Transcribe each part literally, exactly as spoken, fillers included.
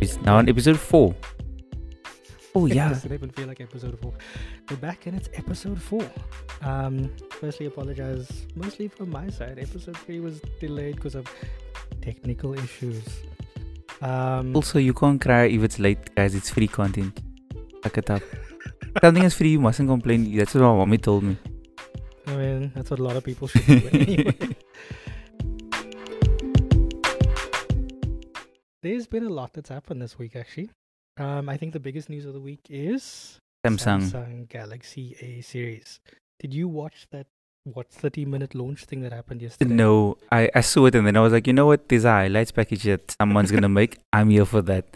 It's now on episode four. Oh yeah. It doesn't even feel like episode four. We're back and it's episode four. Um, firstly, apologize mostly from my side. Episode three was delayed because of technical issues. Um, also, you can't cry if it's late, guys. It's free content. Suck it up. Something is free, you mustn't complain. That's what my mommy told me. I mean, that's what a lot of people should do anyway. There's been a lot that's happened this week, actually. Um, I think the biggest news of the week is Samsung. Samsung Galaxy A series. Did you watch that, what, thirty minute launch thing that happened yesterday? No, I, I saw it and then I was like, you know what? There's a highlights package that someone's going to make. I'm here for that.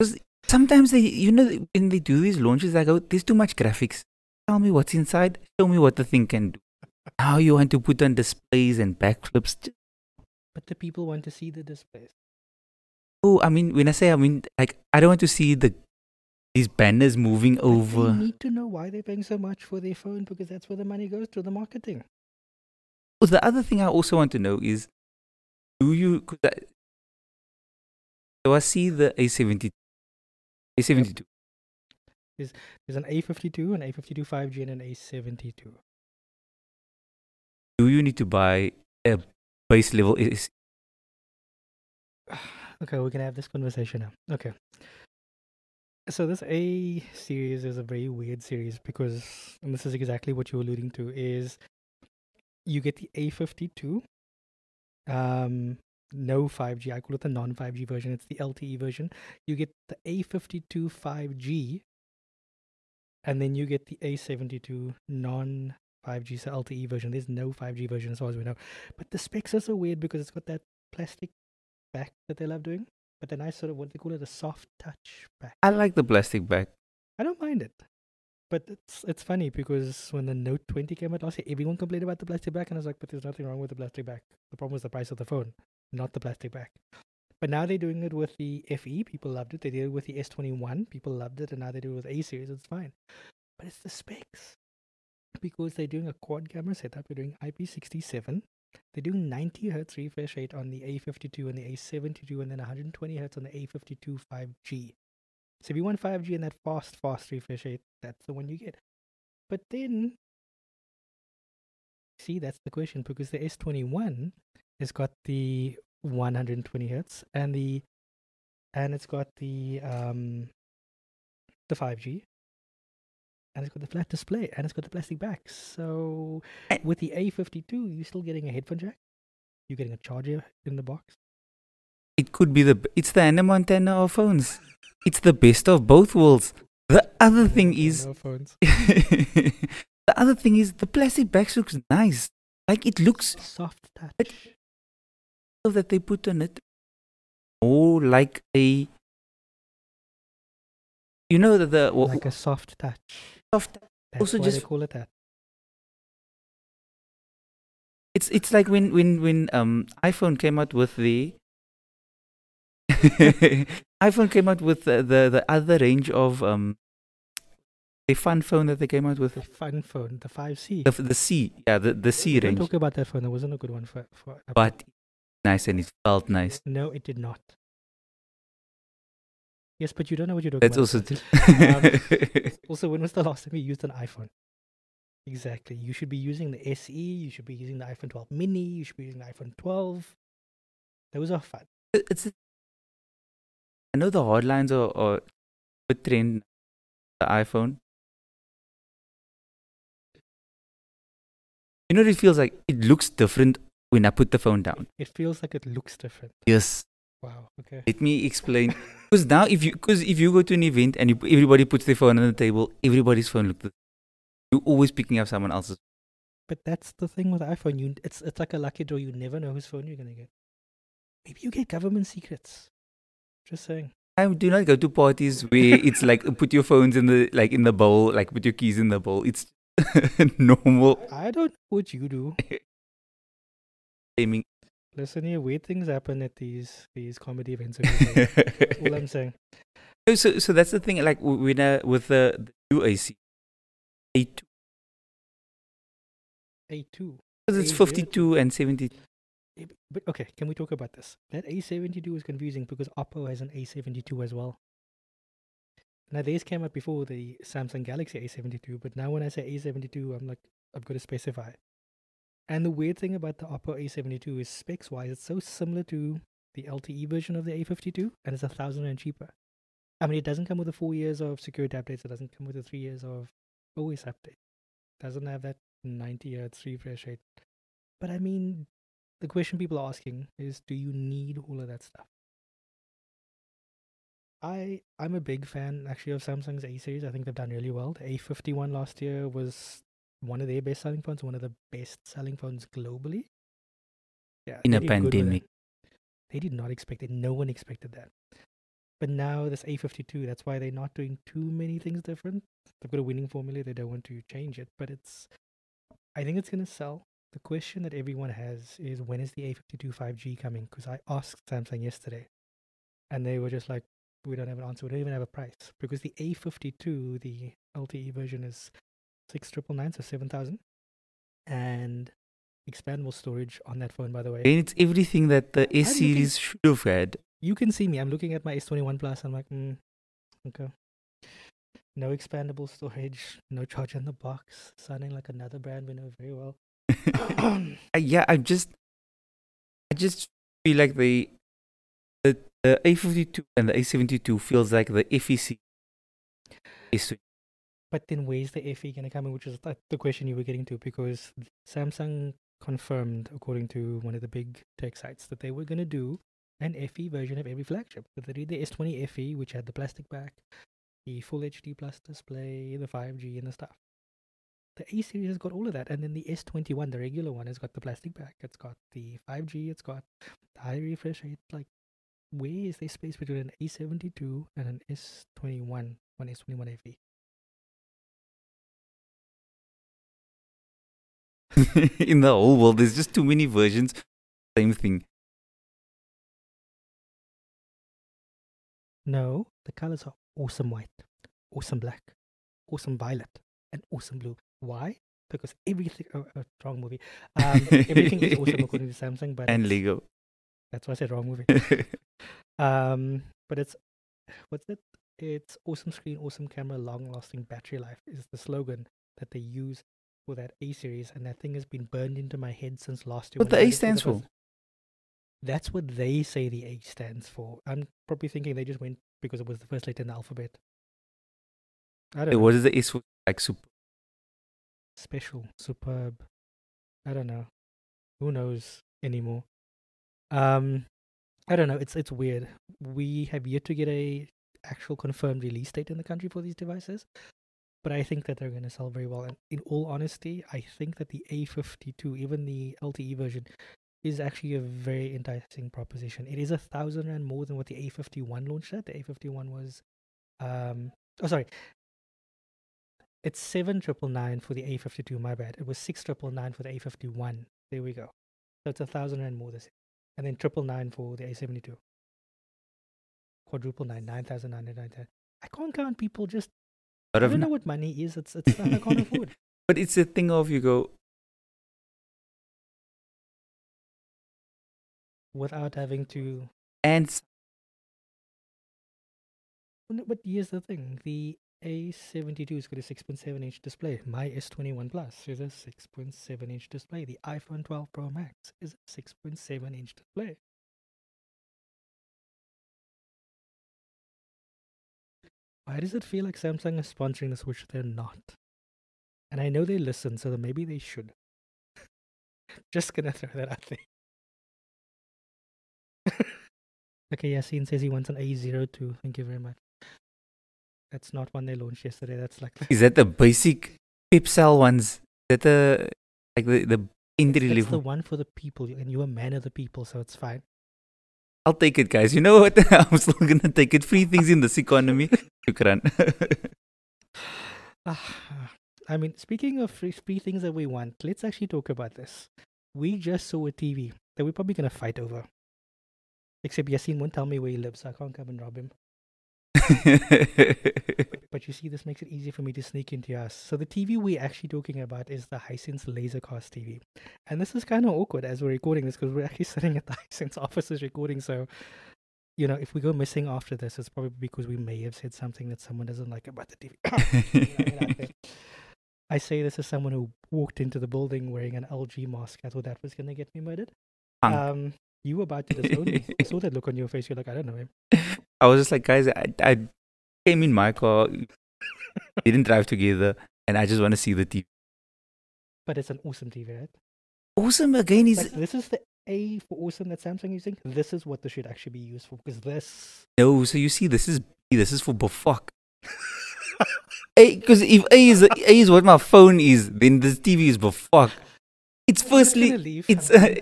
Because sometimes, they, you know, when they do these launches, I go, there's too much graphics. Tell me what's inside. Show me what the thing can do. How you want to put on displays and backflips. But the people want to see the displays. Oh, I mean, when I say, I mean, like, I don't want to see the these banners moving over. You need to know why they're paying so much for their phone, because that's where the money goes to, the marketing. Well, the other thing I also want to know is, do you, cause I, so I see the A seventy-two. A seventy-two. Yep. There's, there's an A fifty-two, an A fifty-two five G, and an A seventy-two. Do you need to buy a base level A seventy-two? Okay, we're going to have this conversation now. Okay. So this A series is a very weird series because, and this is exactly what you're alluding to, is you get the A fifty-two, um, no five G. I call it the non-five G version. It's the L T E version. You get the A fifty-two five G, and then you get the A seventy-two non-five G, so L T E version. There's no five G version as far as we know. But the specs are so weird because it's got that plastic back that they love doing, but the nice sort of, what they call it, a soft touch back. I like the plastic back. I don't mind it, but it's it's funny because when the Note twenty came out last year, everyone complained about the plastic back, and I was like, but there's nothing wrong with the plastic back. The problem was the price of the phone, not the plastic back. But now they're doing it with the F E. People loved it. They did it with the S twenty-one. People loved it, and now they do it with A series. It's fine, but it's the specs because they're doing a quad camera setup. They're doing I P sixty-seven. They do ninety hertz refresh rate on the A fifty-two and the A seventy-two, and then one twenty hertz on the A fifty-two five G. So if you want five G and that fast, fast refresh rate, that's the one you get. But then, see, that's the question, because the S twenty-one has got the one twenty hertz and the and it's got the um the five G. And it's got the flat display, and it's got the plastic back. So with the A fifty-two, you're still getting a headphone jack. You're getting a charger in the box. It could be the... It's the Anna Montana of phones. It's the best of both worlds. The other thing is... the other thing is, the plastic back looks nice. Like, it looks... soft touch. That they put on it. Or like a... You know that the... Like a soft touch. Soft touch. That's also why just they call it that. It's it's like when when when um iPhone came out with the iPhone came out with the, the the other range of um the fun phone that they came out with. The fun phone, the five C. The the C, yeah, the the C range. Don't talk about that phone. That wasn't a good one for for Apple. But nice, and it felt nice. No, it did not. Yes, but you don't know what you're talking That's about. That's also true. um, also, when was the last time you used an iPhone? Exactly. You should be using the S E. You should be using the iPhone twelve mini. You should be using the iPhone twelve. Those are fun. It's, I know the hardlines are, are a trend, the iPhone. You know what it feels like? It looks different when I put the phone down. It feels like it looks different. Yes. Wow, okay. Let me explain. Because now, if you cause if you go to an event and you, everybody puts their phone on the table, everybody's phone looks. You're always picking up someone else's. But that's the thing with iPhone. You it's it's like a lucky draw. You never know whose phone you're gonna get. Maybe you get government secrets. Just saying. I do not go to parties where it's like put your phones in the like in the bowl, like put your keys in the bowl. It's normal. I don't know what you do. Gaming. Listen here, weird things happen at these these comedy events. That's all I'm saying. So, so that's the thing. Like when uh, with uh, the new A C, A two, A two, because it's fifty-two and seventy. But okay, can we talk about this? That A seventy-two is confusing because Oppo has an A seventy-two as well. Now, these came out before the Samsung Galaxy A seventy-two, but now when I say A seventy-two, I'm like, I've got to specify. And the weird thing about the Oppo A seventy-two is specs-wise, it's so similar to the L T E version of the A fifty-two, and it's a thousand and cheaper. I mean, it doesn't come with the four years of security updates. It doesn't come with the three years of O S update. It doesn't have that ninety hertz refresh rate. But I mean, the question people are asking is, do you need all of that stuff? I, I'm a big fan, actually, of Samsung's A series. I think they've done really well. The A fifty-one last year was one of their best selling phones, one of the best selling phones globally. Yeah, in a pandemic. They did not expect it. No one expected that. But now this A fifty-two, that's why they're not doing too many things different. They've got a winning formula. They don't want to change it. But it's, I think it's going to sell. The question that everyone has is, when is the A fifty-two five G coming? Because I asked Samsung yesterday, and they were just like, we don't have an answer. We don't even have a price. Because the A fifty-two, the L T E version, is six nine nine nine, so seven thousand. And expandable storage on that phone, by the way. And it's everything that the S series should have had. You can see me. I'm looking at my S twenty-one Plus. I'm like, mm, okay. No expandable storage. No charge in the box. Sounding like another brand we know very well. yeah, I just, I just feel like the, the the A fifty-two and the A seventy-two feels like the F E C. But then where's the F E gonna come in? Which is the question you were getting to, because Samsung confirmed, according to one of the big tech sites, that they were gonna do an F E version of every flagship. So they did the S twenty F E, which had the plastic back, the full H D plus display, the five G and the stuff. The A series has got all of that, and then the S twenty-one, the regular one, has got the plastic back, it's got the five G, it's got the high refresh rate. Like, where is the space between an A seventy-two and an S twenty-one, an S twenty-one F E? In the whole world, there's just too many versions. Same thing. No, the colors are awesome white, awesome black, awesome violet, and awesome blue. Why? Because everything. Oh, oh, wrong movie. Um, everything is awesome according to Samsung, but and Lego. That's why I said wrong movie. um, but it's what's it? It's awesome screen, awesome camera, long-lasting battery life is the slogan that they use for that A series, and that thing has been burned into my head since last year. What the A stands for? That's what they say the A stands for. I'm probably thinking they just went because it was the first letter in the alphabet. I don't know. What is the S for? Like super? Special, superb. I don't know. Who knows anymore? Um, I don't know. It's it's weird. We have yet to get a actual confirmed release date in the country for these devices. But I think that they're going to sell very well. And in all honesty, I think that the A fifty-two, even the L T E version, is actually a very enticing proposition. It is a thousand rand more than what the A fifty-one launched at. The A fifty-one was, um, oh sorry, it's seven triple nine for the A fifty-two. My bad. It was six triple nine for the A fifty-one. There we go. So it's a thousand rand more this, and then triple nine for the A seventy-two. Quadruple nine, nine thousand nine hundred nine. I can't count people. Just I don't know n- what money is. It's it's stuff I can't afford. But it's a thing of you go. Without having to... And... But here's the thing. The A seventy-two has got a six point seven inch display. My S twenty-one Plus is a six point seven inch display. The iPhone twelve Pro Max is a six point seven inch display. Why does it feel like Samsung is sponsoring this, which they're not? And I know they listen, so that maybe they should. Just gonna throw that out there. Okay, Yasin says he wants an A zero two. Thank you very much. That's not one they launched yesterday. That's like... Is that the basic Pep Cell ones? Is that the... Like the, the entry level? It's the one for the people. And you're a man of the people, so it's fine. I'll take it, guys. You know what? I'm still going to take it. Free things in this economy. Shukran. uh, I mean, speaking of free, free things that we want, let's actually talk about this. We just saw a T V that we're probably going to fight over. Except Yasin won't tell me where he lives, so I can't come and rob him. But you see, this makes it easier for me to sneak into your house. So the T V we're actually talking about is the Hisense Lasercast T V. And this is kind of awkward as we're recording this, because we're actually sitting at the Hisense offices recording. So, you know, if we go missing after this, it's probably because we may have said something that someone doesn't like about the T V. I say this as someone who walked into the building wearing an L G mask. I thought that was going to get me murdered. Punk. Um, you were about to disown me. I saw that look on your face. You're like, I don't know him. I was just like, guys, I, I came in my car, didn't drive together, and I just want to see the T V. But it's an awesome T V, right? Awesome again is... Like, this is the A for awesome that Samsung is using. This is what this should actually be used for, because this... No, so you see, this is B. This is for bufuck. A, because if A is, A is what my phone is, then this T V is bufuck. It's firstly... It's... Uh,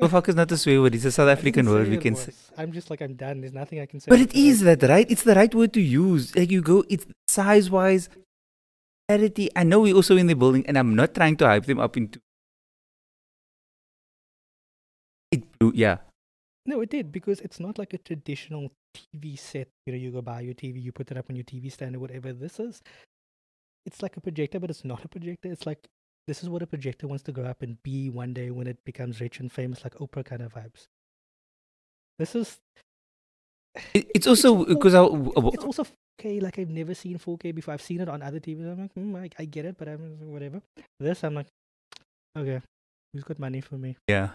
Bufuck is not a swear word, it's a South African word. We can say. I'm just like, I'm done, there's nothing I can say. But it is that, right? It's the right word to use. Like, you go, it's size-wise, clarity. I know we're also in the building, and I'm not trying to hype them up into... It blew, yeah. No, it did, because it's not like a traditional T V set. You know, you go buy your T V, you put it up on your T V stand or whatever this is. It's like a projector, but it's not a projector. It's like... This is what a projector wants to grow up and be one day when it becomes rich and famous, like Oprah kind of vibes. This is... It, it's also... because it's, it's also four K, like I've never seen four K before. I've seen it on other T Vs. I'm like, mm, I, I get it, but I'm whatever. This, I'm like, okay, who's got money for me? Yeah.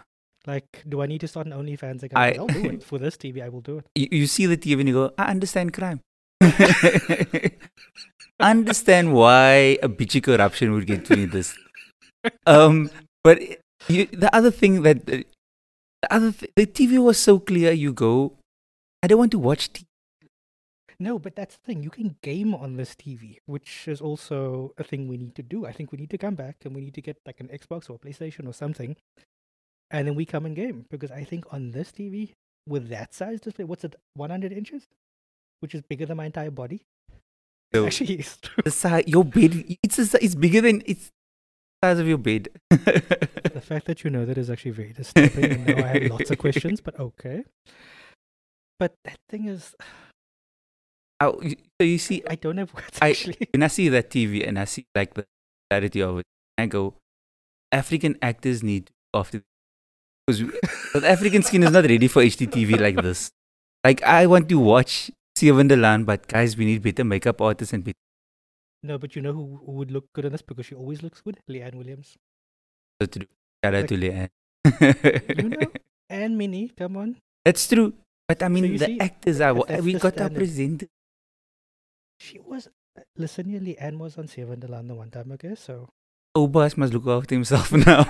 Like, do I need to start an OnlyFans account? I, I'll do it. For this T V, I will do it. You, you see the T V and you go, I understand crime. Understand why a bitchy corruption would get me this. Um, but you, the other thing that the other th the T V was so clear. You go, I don't want to watch T V. No, but that's the thing. You can game on this T V, which is also a thing we need to do. I think we need to come back and we need to get like an Xbox or a PlayStation or something, and then we come and game, because I think on this T V with that size display, what's it, one hundred inches, which is bigger than my entire body. No. Actually, it's true. The size, your bed, it's a, it's bigger than it's. Size of your bed. The fact that you know that is actually very disturbing. And now I have lots of questions, but okay. But that thing is, oh, so you see, I don't have words. I, actually, when I see that T V and I see like the clarity of it, I go, African actors need after, because South African skin is not ready for H D T V like this. Like, I want to watch Sea of Wonderland, but guys, we need better makeup artists and better. No, but you know who, who would look good on this, because she always looks good? Leanne Williams. Shout out like, to Leanne. You know, and Minnie, come on. That's true. But I mean, so the see, actors are... We got standard. Our presenter. She was... Listen, Leanne was on Sea of Wonderland the one time, okay? So... Obas must look after himself now.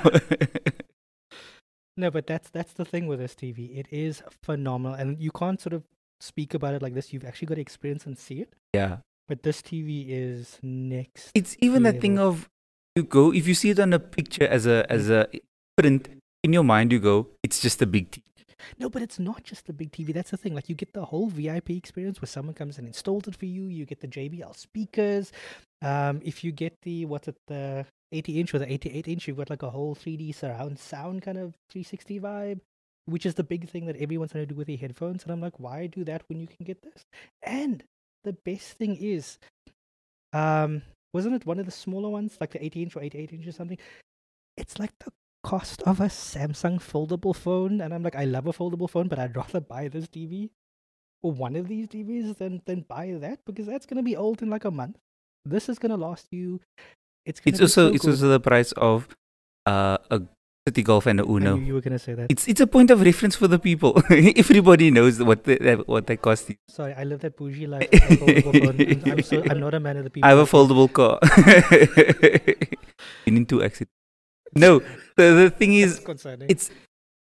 No, but that's, that's the thing with this T V. It is phenomenal. And you can't sort of speak about it like this. You've actually got to experience and see it. Yeah. But this T V is next. It's even level. That thing of, you go, if you see it on a picture as a as a print, in your mind you go, it's just a big T V. No, but it's not just a big T V. That's the thing. Like, you get the whole V I P experience where someone comes and installs it for you. You get the J B L speakers. Um, if you get the, what's it, the eighty inch or the eighty-eight inch, you've got like a whole three D surround sound kind of three sixty vibe, which is the big thing that everyone's trying to do with their headphones. And I'm like, why do that when you can get this? And... the best thing is, um, wasn't it one of the smaller ones, like the eighty inch or eighty-eight inch or something? It's like the cost of a Samsung foldable phone. And I'm like, I love a foldable phone, but I'd rather buy this T V or one of these T Vs than, than buy that, because that's going to be old in like a month. This is going to last you. It's, gonna it's, also, so it's also the price of uh, a City Golf and a Uno. I knew you were going to say that. It's, it's a point of reference for the people. Everybody knows what they, what they cost you. Sorry, I live that bougie life. I'm, I'm, so, I'm not a man of the people. I have a foldable car. Been in two accidents. No, the, the thing is, it's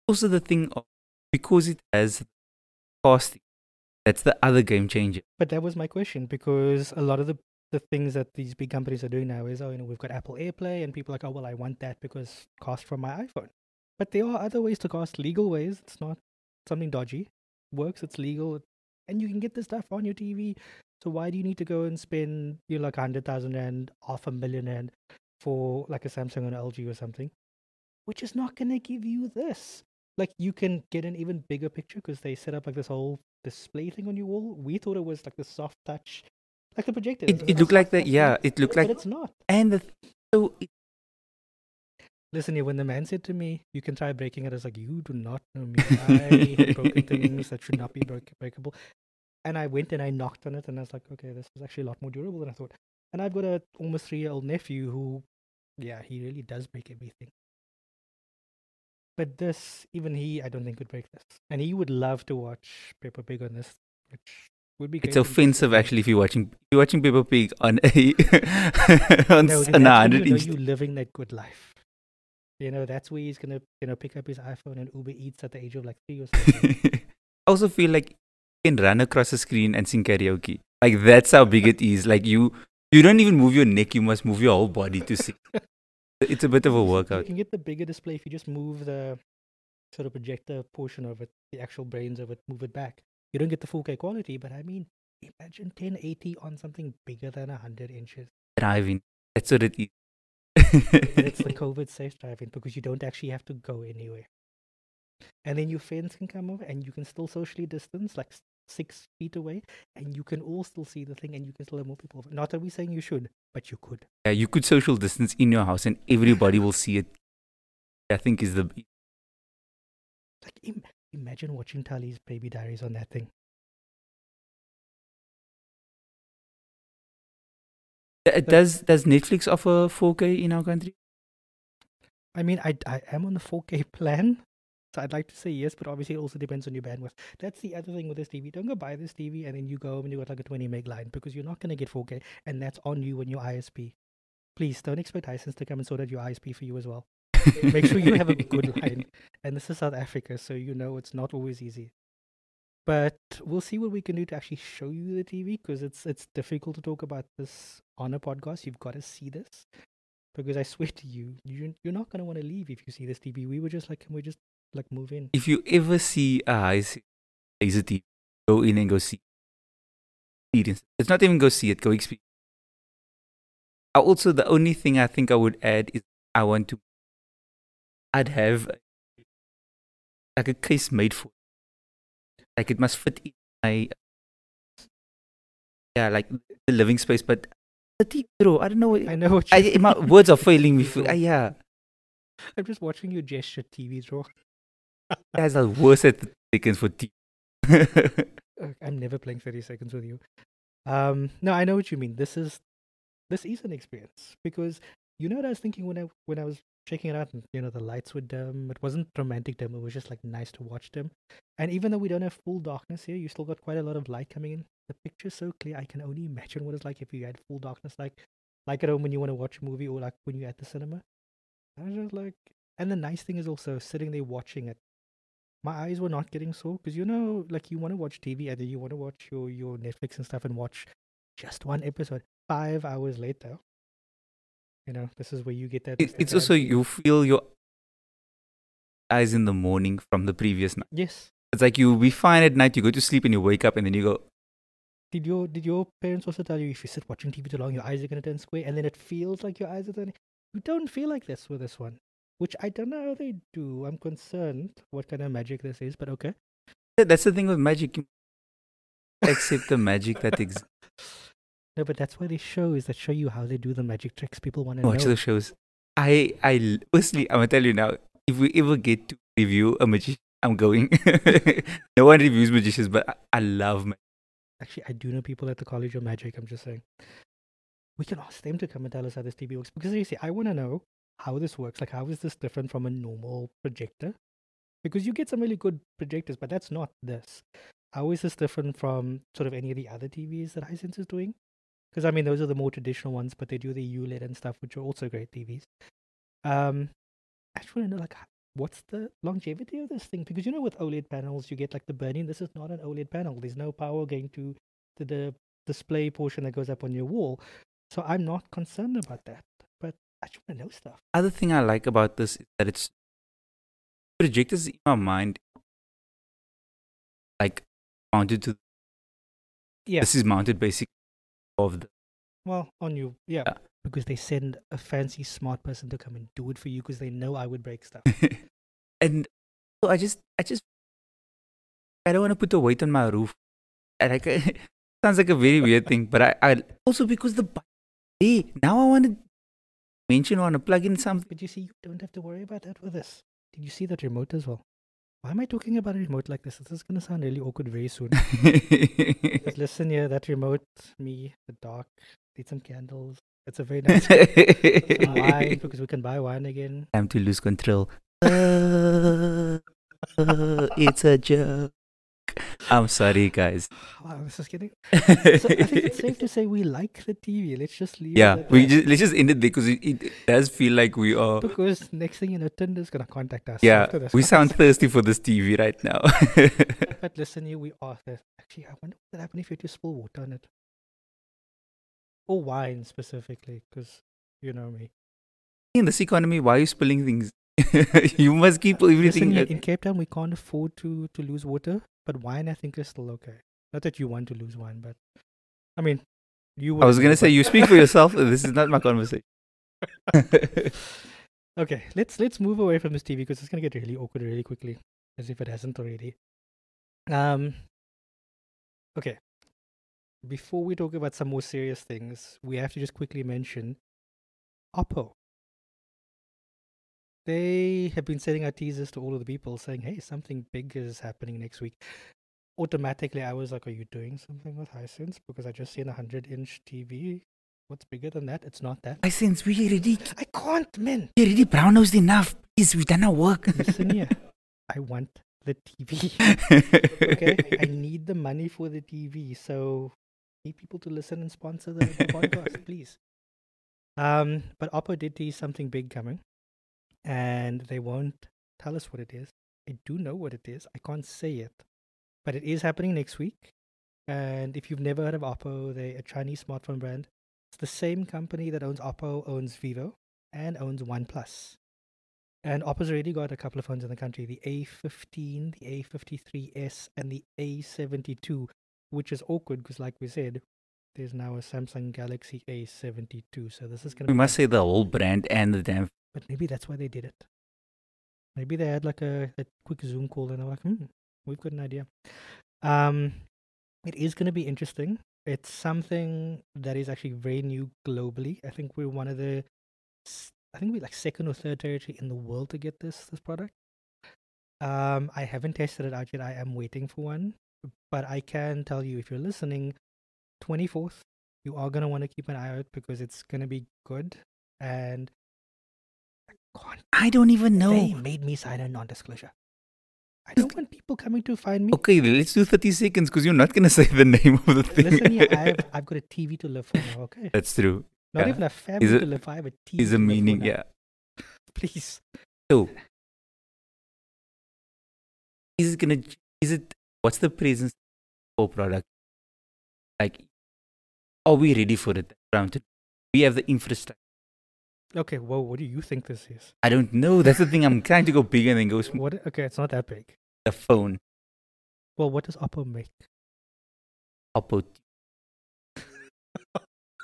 also the thing of, because it has costing. That's the other game changer. But that was my question, because a lot of the the things that these big companies are doing now is, oh, you know, we've got Apple AirPlay, and people are like, oh, well, I want that because cost from my iPhone. But there are other ways to cost, legal ways. It's not something dodgy. It works, it's legal, and you can get this stuff on your T V. So why do you need to go and spend, you know, like one hundred thousand rand, half a million rand for like a Samsung or an L G or something, which is not going to give you this. like you can get an even bigger picture because they set up like this whole display thing on your wall. We thought it was like the soft touch, like the projector. It, it, it looked like that. Yeah, it looked like. But it's not. And the th- so. It- Listen, when the man said to me, "You can try breaking it," I was like, "You do not know me. I have broken things that should not be break- breakable." And I went and I knocked on it, and I was like, "Okay, this is actually a lot more durable than I thought." And I've got a almost three-year-old nephew who, yeah, he really does break everything. But this, even he, I don't think would break this. And he would love to watch Peppa Pig on this, which would be. Great. It's offensive, actually, if you're watching if you're watching Peppa Pig on a on no, an hundred inch. You know you're living that good life. You know that's where he's gonna you know pick up his iPhone and Uber Eats at the age of like three or something. I also feel like you can run across a screen and sing karaoke. Like that's how big it is. Like you, you don't even move your neck. You must move your whole body to sing. It's a bit of a workout. You can get the bigger display if you just move the sort of projector portion of it, the actual brains of it, move it back. You don't get the four K quality, but I mean, imagine ten eighty on something bigger than one hundred inches. Driving. That's what it is. It's the COVID safe driving because you don't actually have to go anywhere. And then your friends can come over and you can still socially distance like six feet away and you can all still see the thing and you can still have more people. Not that we're saying you should, but you could. Yeah, you could social distance in your house and everybody will see it. I think is the... Like, Im- imagine watching Tali's Baby Diaries on that thing. Does does Netflix offer four K in our country? I mean, I, I am on the four K plan, so I'd like to say yes, but obviously it also depends on your bandwidth. That's the other thing with this T V. Don't go buy this T V and then you go home and you got like a twenty meg line because you're not going to get four K, and that's on you and your I S P. Please don't expect Hisense to come and sort out your I S P for you as well. Make sure you have a good line. And this is South Africa, so you know it's not always easy. But we'll see what we can do to actually show you the T V because it's it's difficult to talk about this on a podcast. You've got to see this because I swear to you, you you're not going to want to leave if you see this T V. We were just like, can we just like move in? If you ever see a Hisense laser T V, go in and go see it. It's not even go see it, go experience. Also, the only thing I think I would add is I want to, I'd have like a case made for it. Like it must fit in my, yeah, like the living space. But the T V show, I don't know. I know what you. I, my words are failing me. For, uh, yeah, I'm just watching you gesture T V draw. Guys are worse at the seconds for T V. I'm never playing thirty seconds with you. Um, no, I know what you mean. This is this is an experience because you know what I was thinking when I when I was checking it out. And, you know, the lights were dim. It wasn't romantic dim. It was just like nice to watch dim. And even though we don't have full darkness here, you still got quite a lot of light coming in. The picture's so clear, I can only imagine what it's like if you had full darkness, like like at home when you want to watch a movie or like when you're at the cinema. I was just like, and the nice thing is also sitting there watching it. My eyes were not getting sore because you know, like you want to watch T V and then you want to watch your, your Netflix and stuff and watch just one episode five hours later. You know, this is where you get that. It, it's also you feel your eyes in the morning from the previous night. Yes. It's like you'll be fine at night, you go to sleep and you wake up and then you go. Did your did your parents also tell you if you sit watching T V too long, your eyes are going to turn square and then it feels like your eyes are turning? You don't feel like this with this one, which I don't know how they do. I'm concerned what kind of magic this is, but okay. Yeah, that's the thing with magic. Except the magic that exists. No, but that's why they show is that show you how they do the magic tricks. People want to know. Watch the shows. I, I, firstly, I'm going to tell you now, if we ever get to review a magician, I'm going. No one reviews magicians, but I, I love magic. Actually, I do know people at the College of Magic. I'm just saying. We can ask them to come and tell us how this T V works. Because seriously, I want to know how this works. Like, how is this different from a normal projector? Because you get some really good projectors, but that's not this. How is this different from sort of any of the other T Vs that Hisense is doing? Because, I mean, those are the more traditional ones, but they do the OLED and stuff, which are also great T Vs. Um, I just want to know, like, what's the longevity of this thing? Because you know with OLED panels, you get like the burn-in. This is not an OLED panel. There's no power going to the, the display portion that goes up on your wall. So I'm not concerned about that. But I just want to know stuff. Other thing I like about this is that it's projectors in my mind, like mounted to. Yeah. This is mounted basically of the. Well, on you, yeah. yeah. Because they send a fancy smart person to come and do it for you because they know I would break stuff. And So I just, I just, I don't want to put the weight on my roof. And I can, sounds like a very weird thing, but I, I also because the hey, now I want to mention, I want to plug in something. But you see, you don't have to worry about that with this. Did you see that remote as well? Why am I talking about a remote like this? This is going to sound really awkward very soon. Just listen here, that remote, me, the dark, need some candles. It's a very nice wine because we can buy wine again. Time to lose control. Uh, uh, it's a joke. I'm sorry, guys. Wow, this is kidding. So I think it's safe to say we like the T V. Let's just leave. Yeah, it we just, let's just end it there because it, it does feel like we are. Because next thing you know, Tinder's gonna contact us. Yeah, after this we sound thirsty for this T V right now. But listen, here we are. Actually, I wonder what would happen if you just spill water on it, or wine specifically, because you know me. In this economy, why are you spilling things? You must keep everything. Listen, in Cape Town, we can't afford to to lose water. But wine, I think, is still okay. Not that you want to lose wine, but I mean, you. I was gonna say you speak for yourself. This is not my conversation. Okay, let's let's move away from this T V because it's gonna get really awkward really quickly, as if it hasn't already. Um. Okay. Before we talk about some more serious things, we have to just quickly mention Oppo. They have been sending out teasers to all of the people saying, hey, something big is happening next week. Automatically, I was like, are you doing something with Hisense? Because I just seen a one hundred inch T V. What's bigger than that? It's not that. Hisense, we already... I can't, man. We already brown-nosed enough. Please, we done our work. Listen here. I want the T V. Okay? I need the money for the T V. So, need people to listen and sponsor the, the podcast, please. Um, But Oppo did tease something big coming. And they won't tell us what it is. I do know what it is. I can't say it. But it is happening next week. And if you've never heard of Oppo, they're a Chinese smartphone brand. It's the same company that owns Oppo, owns Vivo, and owns OnePlus. And Oppo's already got a couple of phones in the country. The A fifteen, the A fifty-three S, and the A seventy-two, which is awkward because, like we said, there's now a Samsung Galaxy A seventy-two. So this is going to be... We must say the whole brand and the damn... But maybe that's why they did it. Maybe they had like a, a quick Zoom call and they're like, hmm, we've got an idea. Um, it is going to be interesting. It's something that is actually very new globally. I think we're one of the, I think we're like second or third territory in the world to get this this product. Um, I haven't tested it out yet. I am waiting for one. But I can tell you, if you're listening, twenty-fourth, you are going to want to keep an eye out because it's going to be good. And I don't even know. They made me sign a non-disclosure. I don't want people coming to find me. Okay, let's do thirty seconds because you're not going to say the name of the thing. Listen, yeah, I've, I've got a T V to live for now, okay? That's true. Not yeah. even a family a, to live for, I have a T V is a to meaning, live for now. Yeah. Please. So, is it going to, is it, what's the presence of product? Like, are we ready for it? We have the infrastructure. Okay, well, what do you think this is? I don't know. That's the thing. I'm trying to go bigger than go small. What? Okay, it's not that big. The phone. Well, what does Oppo make? Oppo.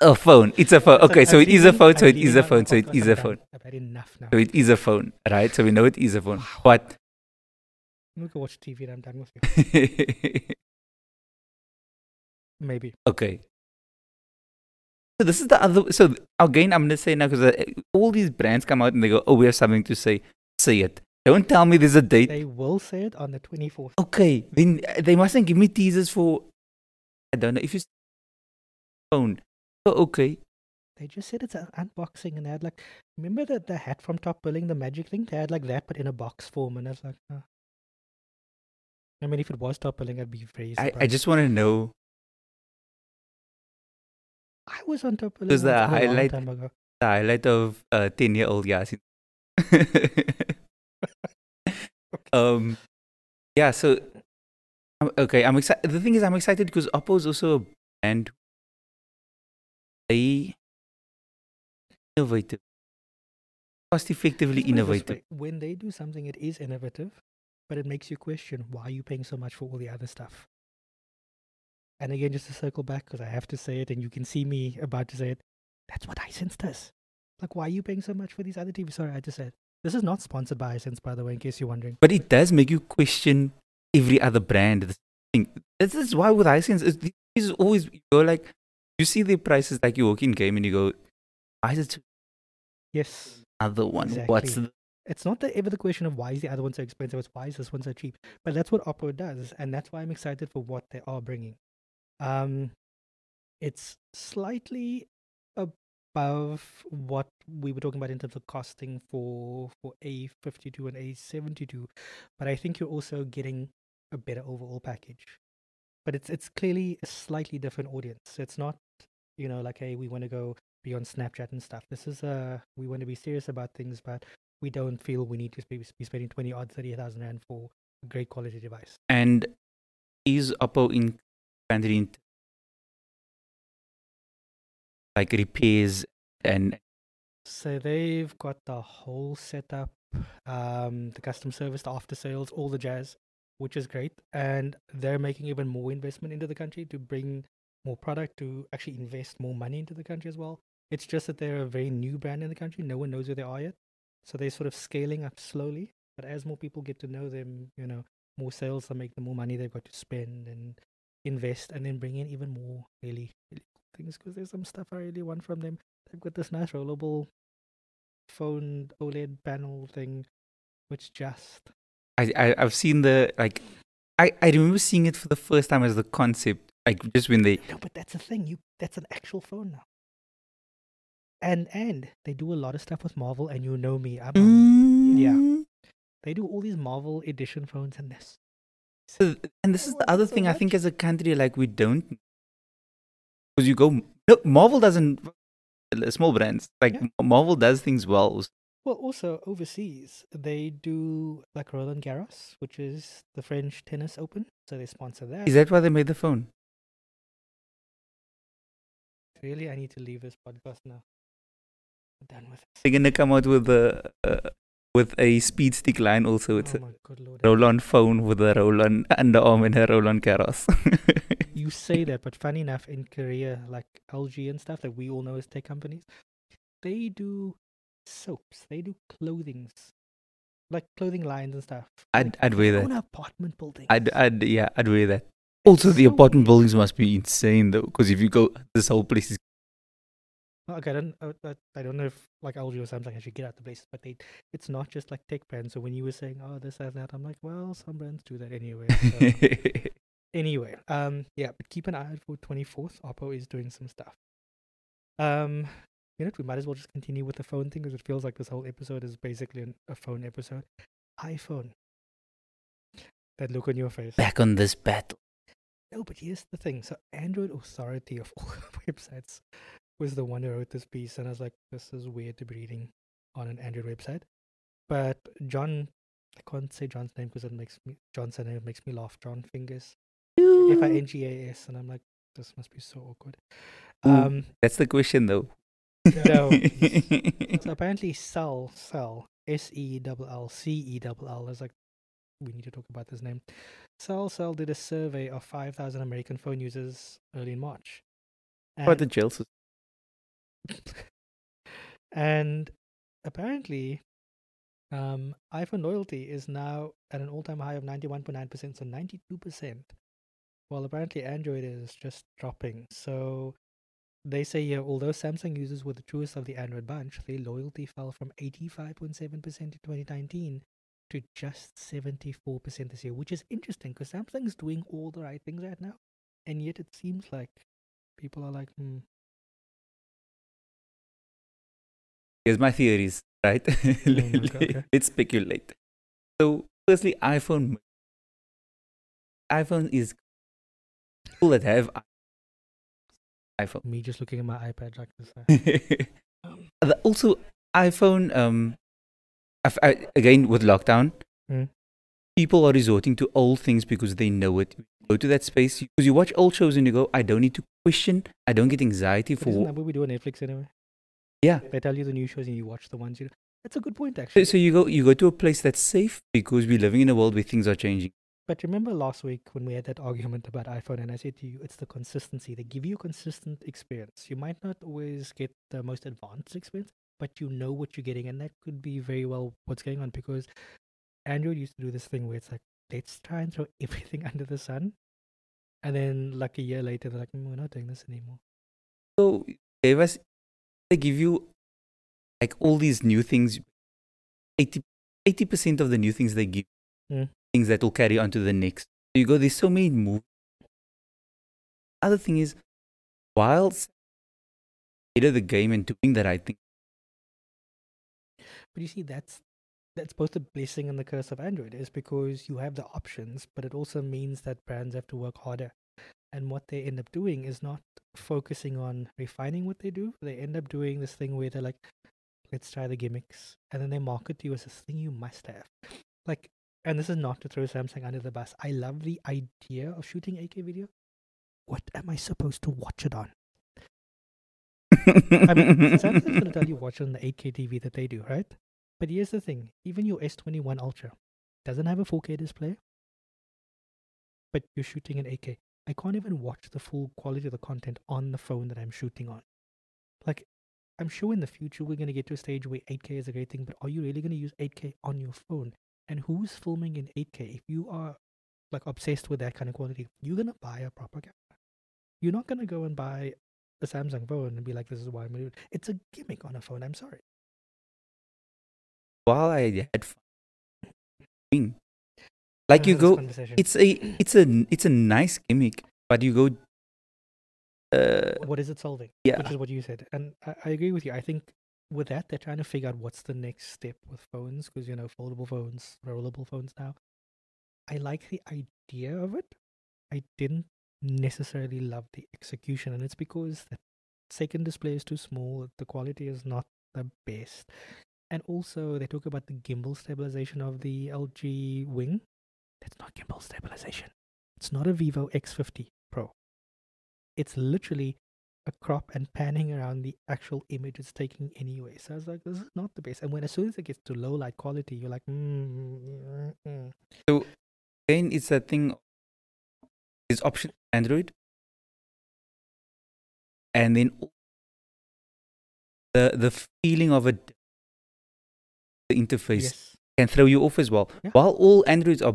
A phone. It's a phone. Okay, so it is a phone. So it is a phone. So it is a phone. I've had enough now. So it is a phone, right? So we know it is a phone. Wow. But I'm going to watch T V and I'm done with you. Maybe. Okay. So this is the other, so again, I'm going to say now, because all these brands come out and they go, oh, we have something to say. Say it. Don't tell me there's a date. They will say it on the twenty-fourth. Okay. Then they mustn't give me teasers for, I don't know, if you say phone. Oh, okay. They just said it's an unboxing and they had like, remember the, the hat from Top Billing, the magic thing? They had like that, but in a box form. And I was like, oh. I mean, if it was Top Billing, I'd be very surprised. I, I just want to know. I was on Top Billing. It was the highlight, the highlight of uh, ten-year-old Yasin. Okay. Um, yeah, so, um, okay, I'm excited. The thing is, I'm excited because Oppo is also a brand. They innovative. Cost-effectively innovative. When they do something, it is innovative, but it makes you question, why are you paying so much for all the other stuff? And again, just to circle back, because I have to say it, and you can see me about to say it. That's what Hisense does. Like, why are you paying so much for these other T Vs? Sorry, I just said. This is not sponsored by iSense, by the way, in case you're wondering. But it does make you question every other brand. This is why with iSense, it is always, you go like, you see the prices, like you walk in game and you go, why is it? Yes. Other one. Exactly. What's the... It's not the, ever the question of why is the other one so expensive, it's why is this one so cheap. But that's what Oppo does, and that's why I'm excited for what they are bringing. Um, it's slightly above what we were talking about in terms of costing for for A fifty-two and A seventy-two, but I think you're also getting a better overall package. But it's it's clearly a slightly different audience. So it's not, you know, like, hey, we want to go beyond Snapchat and stuff. This is uh we want to be serious about things, but we don't feel we need to be spending twenty odd, thirty thousand rand for a great quality device. And is Oppo in country like repairs and? So they've got the whole setup, um, the custom service, the after sales, all the jazz, which is great. And they're making even more investment into the country to bring more product, to actually invest more money into the country as well. It's just that they're a very new brand in the country. No one knows who they are yet. So they're sort of scaling up slowly, but as more people get to know them, you know, more sales that make them more money they've got to spend and invest, and then bring in even more really, really cool things, because there's some stuff I really want from them. They've got this nice rollable phone OLED panel thing, which just... I, I, I've seen the, like, I, I remember seeing it for the first time as the concept, like just when they... No, but that's a thing. You, that's an actual phone now. And and they do a lot of stuff with Marvel, and you know me. I'm mm. Yeah. They do all these Marvel edition phones and this. So, and this is the other so thing much? I think as a country, like, we don't. Because you go, no, Marvel doesn't, small brands, like, yeah. Marvel does things well. Well, also overseas, they do like Roland Garros, which is the French tennis open. So they sponsor that. Is that why they made the phone? Really, I need to leave this podcast now. Done with it. They're gonna come out with a uh, with a speed stick line also. It's oh a roll-on phone with a roll-on underarm and a roll-on Garros. You say that, but funny enough, in Korea, like L G and stuff that we all know as tech companies, they do soaps, they do clothings, like clothing lines and stuff. I'd I'd wear that. On apartment buildings. I'd I'd yeah, I'd wear that. Also, the so apartment buildings must be insane though, because if you go, this whole place is. Okay, I don't, I, I don't know if like L G or Samsung actually get out the places, but they, it's not just like tech brands. So when you were saying, oh, this and that, I'm like, well, some brands do that anyway. So. Anyway, um, yeah, but keep an eye out for twenty-fourth. Oppo is doing some stuff. Um, you know, we might as well just continue with the phone thing because it feels like this whole episode is basically an, a phone episode. iPhone. That look on your face. Back on this battle. No, but here's the thing. So Android Authority of all websites was the one who wrote this piece, and I was like, this is weird to be reading on an Android website. But John, I can't say John's name because it makes me, John's name makes me laugh, John Fingers, F I N G A S, and I'm like, this must be so awkward. Ooh, um, that's the question though. No. So apparently Sell Cell, S E L L C E L L, I was like, we need to talk about this name. Sell Cell did a survey of five thousand American phone users early in March. About the jail system. And apparently um, iPhone loyalty is now at an all-time high of ninety-one point nine percent, so ninety-two percent, while apparently Android is just dropping. So they say here, although Samsung users were the truest of the Android bunch, their loyalty fell from eighty-five point seven percent in twenty nineteen to just seventy-four percent this year, which is interesting because Samsung is doing all the right things right now, and yet it seems like people are like, hmm here's my theories, right? Okay. Let's speculate. So, firstly, iPhone. iPhone is cool that have iPhone. Me just looking at my iPad like this. um, also, iPhone. Um, I, I, again with lockdown, mm. people are resorting to old things because they know it. You go to that space because you watch old shows and you go, I don't need to question. I don't get anxiety but for. Isn't that what we do on Netflix anyway? Yeah, they tell you the new shows and you watch the ones you know. That's a good point, actually. So, so you go, you go to a place that's safe because we're living in a world where things are changing. But remember last week when we had that argument about iPhone, and I said to you, it's the consistency. They give you consistent experience. You might not always get the most advanced experience, but you know what you're getting, and that could be very well what's going on, because Android used to do this thing where it's like, let's try and throw everything under the sun, and then like a year later they're like, mm, we're not doing this anymore. So gave us they give you like all these new things. Eighty percent of the new things they give mm. things that will carry on to the next. So you go, there's so many moves. Other thing is, while better the game and doing that, I think. But you see, that's that's both the blessing and the curse of Android, is because you have the options, but it also means that brands have to work harder. And what they end up doing is not focusing on refining what they do. They end up doing this thing where they're like, let's try the gimmicks. And then they market you as this thing you must have. Like, and this is not to throw Samsung under the bus. I love the idea of shooting eight K video. What am I supposed to watch it on? I mean, Samsung's going to tell you watch it on the eight K T V that they do, right? But here's the thing. Even your S twenty-one Ultra doesn't have a four K display, but you're shooting in eight K. I can't even watch the full quality of the content on the phone that I'm shooting on. Like, I'm sure in the future we're going to get to a stage where eight K is a great thing, but are you really going to use eight K on your phone? And who's filming in eight K? If you are like obsessed with that kind of quality, you're going to buy a proper camera. You're not going to go and buy a Samsung phone and be like, this is why I'm going to do it. It's a gimmick on a phone. I'm sorry. While I had fun, like, you go, it's a, it's a, it's a nice gimmick, but you go, uh, what is it solving? Yeah, which is what you said, and I, I agree with you. I think with that, they're trying to figure out what's the next step with phones, because you know, foldable phones, rollable phones now. I like the idea of it. I didn't necessarily love the execution, and it's because the second display is too small. The quality is not the best. And also, they talk about the gimbal stabilization of the L G Wing. That's not gimbal stabilization. It's not a Vivo X fifty Pro. It's literally a crop and panning around the actual image it's taking anyway. So I was like, this is not the best. And when as soon as it gets to low light quality, you're like, mm, mm, mm. So then it's a thing, is option Android. And then the, the feeling of a the interface yes. can throw you off as well. Yeah. While all Androids are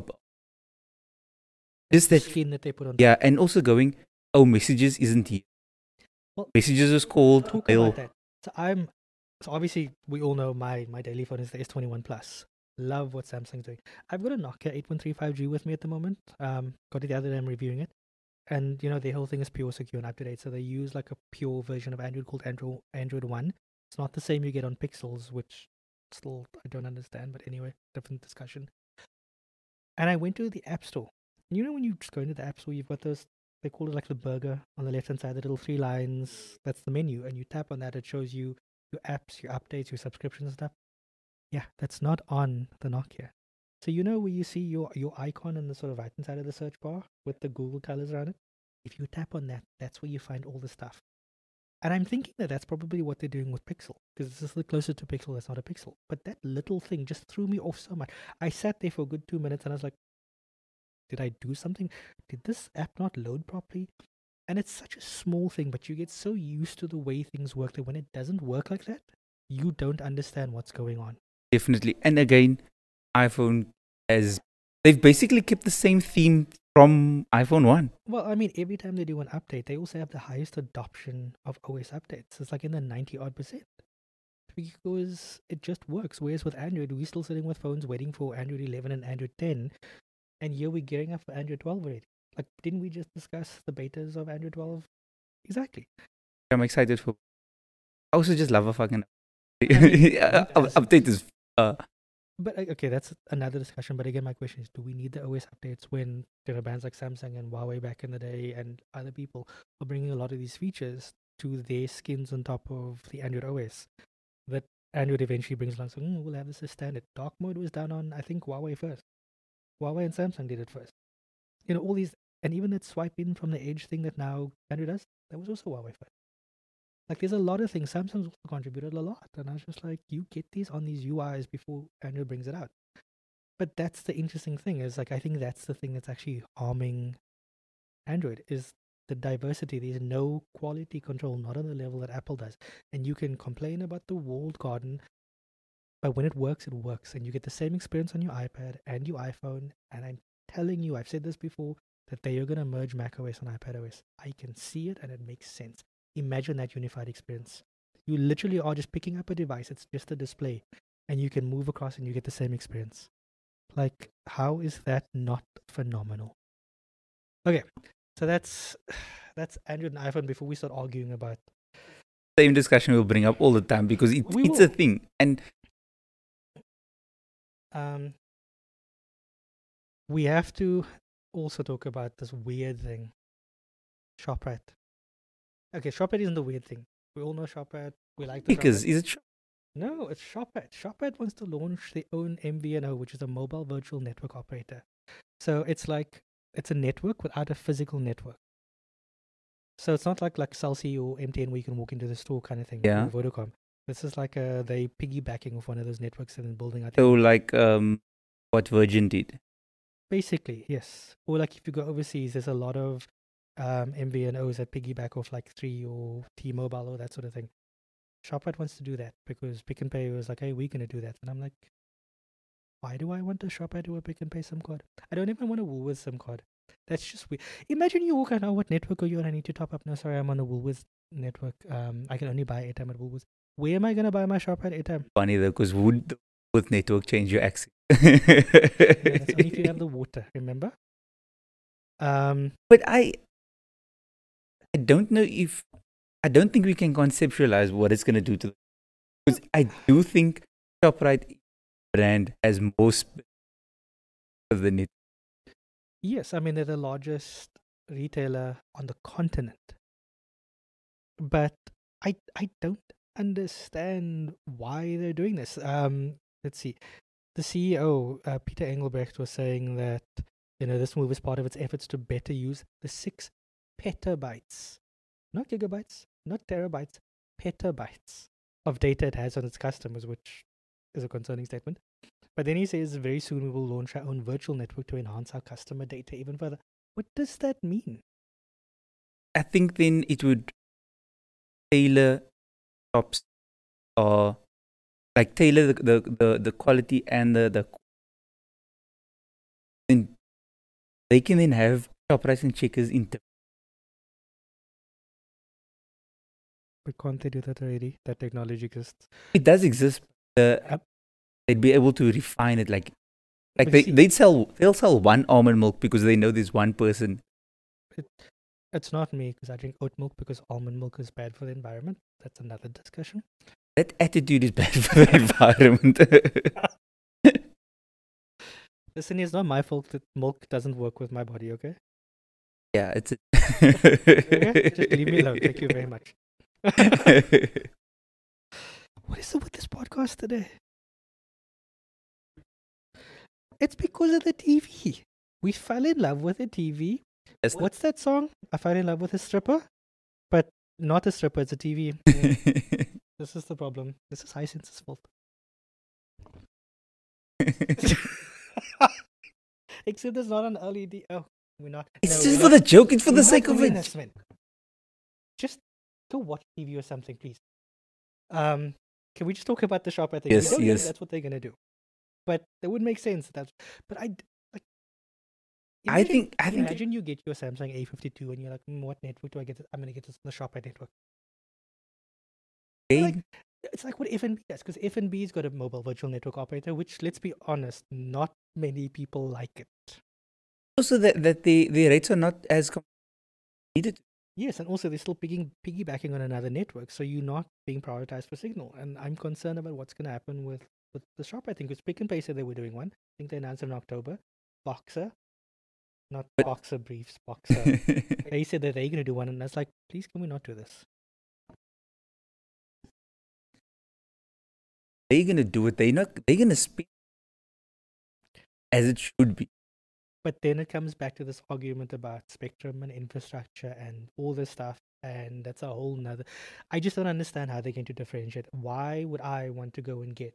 just that skin that they put on. Yeah, them. And also going, oh, messages isn't here. Well, messages is called. Talk about that. So I'm. So obviously, we all know my my daily phone is the S twenty-one Plus. Love what Samsung's doing. I've got a Nokia eight one three five G with me at the moment. Um, got it the other day. I'm reviewing it, and you know the whole thing is pure, secure, and up to date. So they use like a pure version of Android called Android Android One. It's not the same you get on Pixels, which. Still, I don't understand, but anyway, different discussion. And I went to the App Store. You know, when you just go into the App Store, you've got those, they call it like the burger on the left hand side, the little three lines, that's the menu. And you tap on that, it shows you your apps, your updates, your subscriptions and stuff. Yeah, that's not on the Nokia. So, you know, where you see your, your icon in the sort of right hand side of the search bar with the Google colors around it? If you tap on that, that's where you find all the stuff. And I'm thinking that that's probably what they're doing with Pixel, because this is the closer to Pixel that's not a Pixel. But that little thing just threw me off so much. I sat there for a good two minutes and I was like, did I do something? Did this app not load properly? And it's such a small thing, but you get so used to the way things work that when it doesn't work like that, you don't understand what's going on. Definitely. And again, iPhone has, they've basically kept the same theme from iPhone one. Well, I mean, every time they do an update, they also have the highest adoption of O S updates. It's like in the ninety odd percent. Because it just works. Whereas with Android, we're still sitting with phones waiting for Android eleven and Android ten. And here we're gearing up for Android twelve already. Like, didn't we just discuss the betas of Android twelve? Exactly. I'm excited for... I also just love a fucking... I mean, update is... Uh... But, okay, that's another discussion. But again, my question is, do we need the O S updates when there are brands like Samsung and Huawei back in the day and other people are bringing a lot of these features to their skins on top of the Android O S that Android eventually brings along? So, mm, we'll have this as standard. Dark mode was done on, I think, Huawei first. Huawei and Samsung did it first. You know, all these, and even that swipe in from the edge thing that now Android does, that was also Huawei first. Like, there's a lot of things. Samsung's also contributed a lot. And I was just like, you get these on these U Is before Android brings it out. But that's the interesting thing is, like, I think that's the thing that's actually harming Android is the diversity. There's no quality control, not on the level that Apple does. And you can complain about the walled garden, but when it works, it works. And you get the same experience on your iPad and your iPhone. And I'm telling you, I've said this before, that they are going to merge macOS and iPadOS. I can see it and it makes sense. Imagine that unified experience. You literally are just picking up a device. It's just a display. And you can move across and you get the same experience. Like, how is that not phenomenal? Okay, so that's that's Android and iPhone. Before we start arguing about... Same discussion we'll bring up all the time because it, it's a thing. And um, we have to also talk about this weird thing. Shoprite. Okay, Shoprite isn't the weird thing. We all know Shoprite. We like the Because Shoprite. Is it Shoprite? No, it's Shoprite. Shoprite wants to launch their own M V N O, which is a mobile virtual network operator. So it's like, it's a network without a physical network. So it's not like, like Sell Cell or M T N where you can walk into the store kind of thing. Yeah. Vodacom. This is like a, they piggybacking off one of those networks and then building out. So like um, what Virgin did? Basically, yes. Or like if you go overseas, there's a lot of um, M V N Os that piggyback off like Three or T-Mobile or that sort of thing. Shoprite wants to do that because Pick and Pay was like, hey, we're going to do that. And I'm like, why do I want a Shoprite or a Pick and Pay SIM card? I don't even want a Woolworths SIM card. That's just weird. Imagine you walk out, oh, what network are you on? I need to top up. No, sorry, I'm on a Woolworths network. Um, I can only buy airtime at Woolworths. Where am I going to buy my Shoprite airtime? Funny though, because would the Woolworths network change your accent? Yeah, that's only if you have the water, remember? Um, but I, I don't know if... I don't think we can conceptualize what it's going to do to them. Because I do think Shoprite brand has most of the net. Yes, I mean, they're the largest retailer on the continent. But I I don't understand why they're doing this. Um, let's see. The C E O, uh, Peter Engelbrecht, was saying that, you know, this move is part of its efforts to better use the six petabytes. Not gigabytes, not terabytes, petabytes of data it has on its customers, which is a concerning statement. But then he says, very soon we will launch our own virtual network to enhance our customer data even further. What does that mean? I think then it would tailor shops or like tailor the the, the, the quality and the, the and they can then have Shoprite and Checkers in t- Can't they do that already? That technology exists. It does exist. Uh, yep. They'd be able to refine it. Like, like they, they'd sell. They'll sell one almond milk because they know there's one person. It, it's not me because I drink oat milk because almond milk is bad for the environment. That's another discussion. That attitude is bad for the environment. Listen, it's not my fault that milk doesn't work with my body. Okay. Yeah, it's. A okay, just leave me alone. Thank you very much. What is up with this podcast today? It's because of the T V. We fell in love with the T V. Yes. What's that song? I fell in love with a stripper, but not a stripper, it's a T V. Yeah. This is the problem. This is Hisense's fault. Except it's not an L E D. Oh, we're not. It's no, just for not. The joke. It's for we're the sake of it. Man. Just. To watch T V or something, please. Um, can we just talk about the Shoprite thing? Yes, yes. That's what they're gonna do, but that would make sense. That's, but I, like, imagine, I think, I think. Imagine you get your Samsung A fifty-two and you're like, mm, what network do I get? This? I'm gonna get this on the Shoprite network. Hey. Like, it's like what F N B does, because F N B's got a mobile virtual network operator, which, let's be honest, not many people like it. Also, that that the the rates are not as needed. Yes, and also they're still piggy, piggybacking on another network, so you're not being prioritized for signal. And I'm concerned about what's going to happen with, with the shop, I think, because Pick and Pay said they were doing one. I think they announced it in October. Boxer, not but Boxer Briefs, Boxer. They said that they're going to do one, and I was like, please, can we not do this? They're going to do it. They're, not, they're going to speak as it should be. But then it comes back to this argument about spectrum and infrastructure and all this stuff. And that's a whole nother... I just don't understand how they're going to differentiate. Why would I want to go and get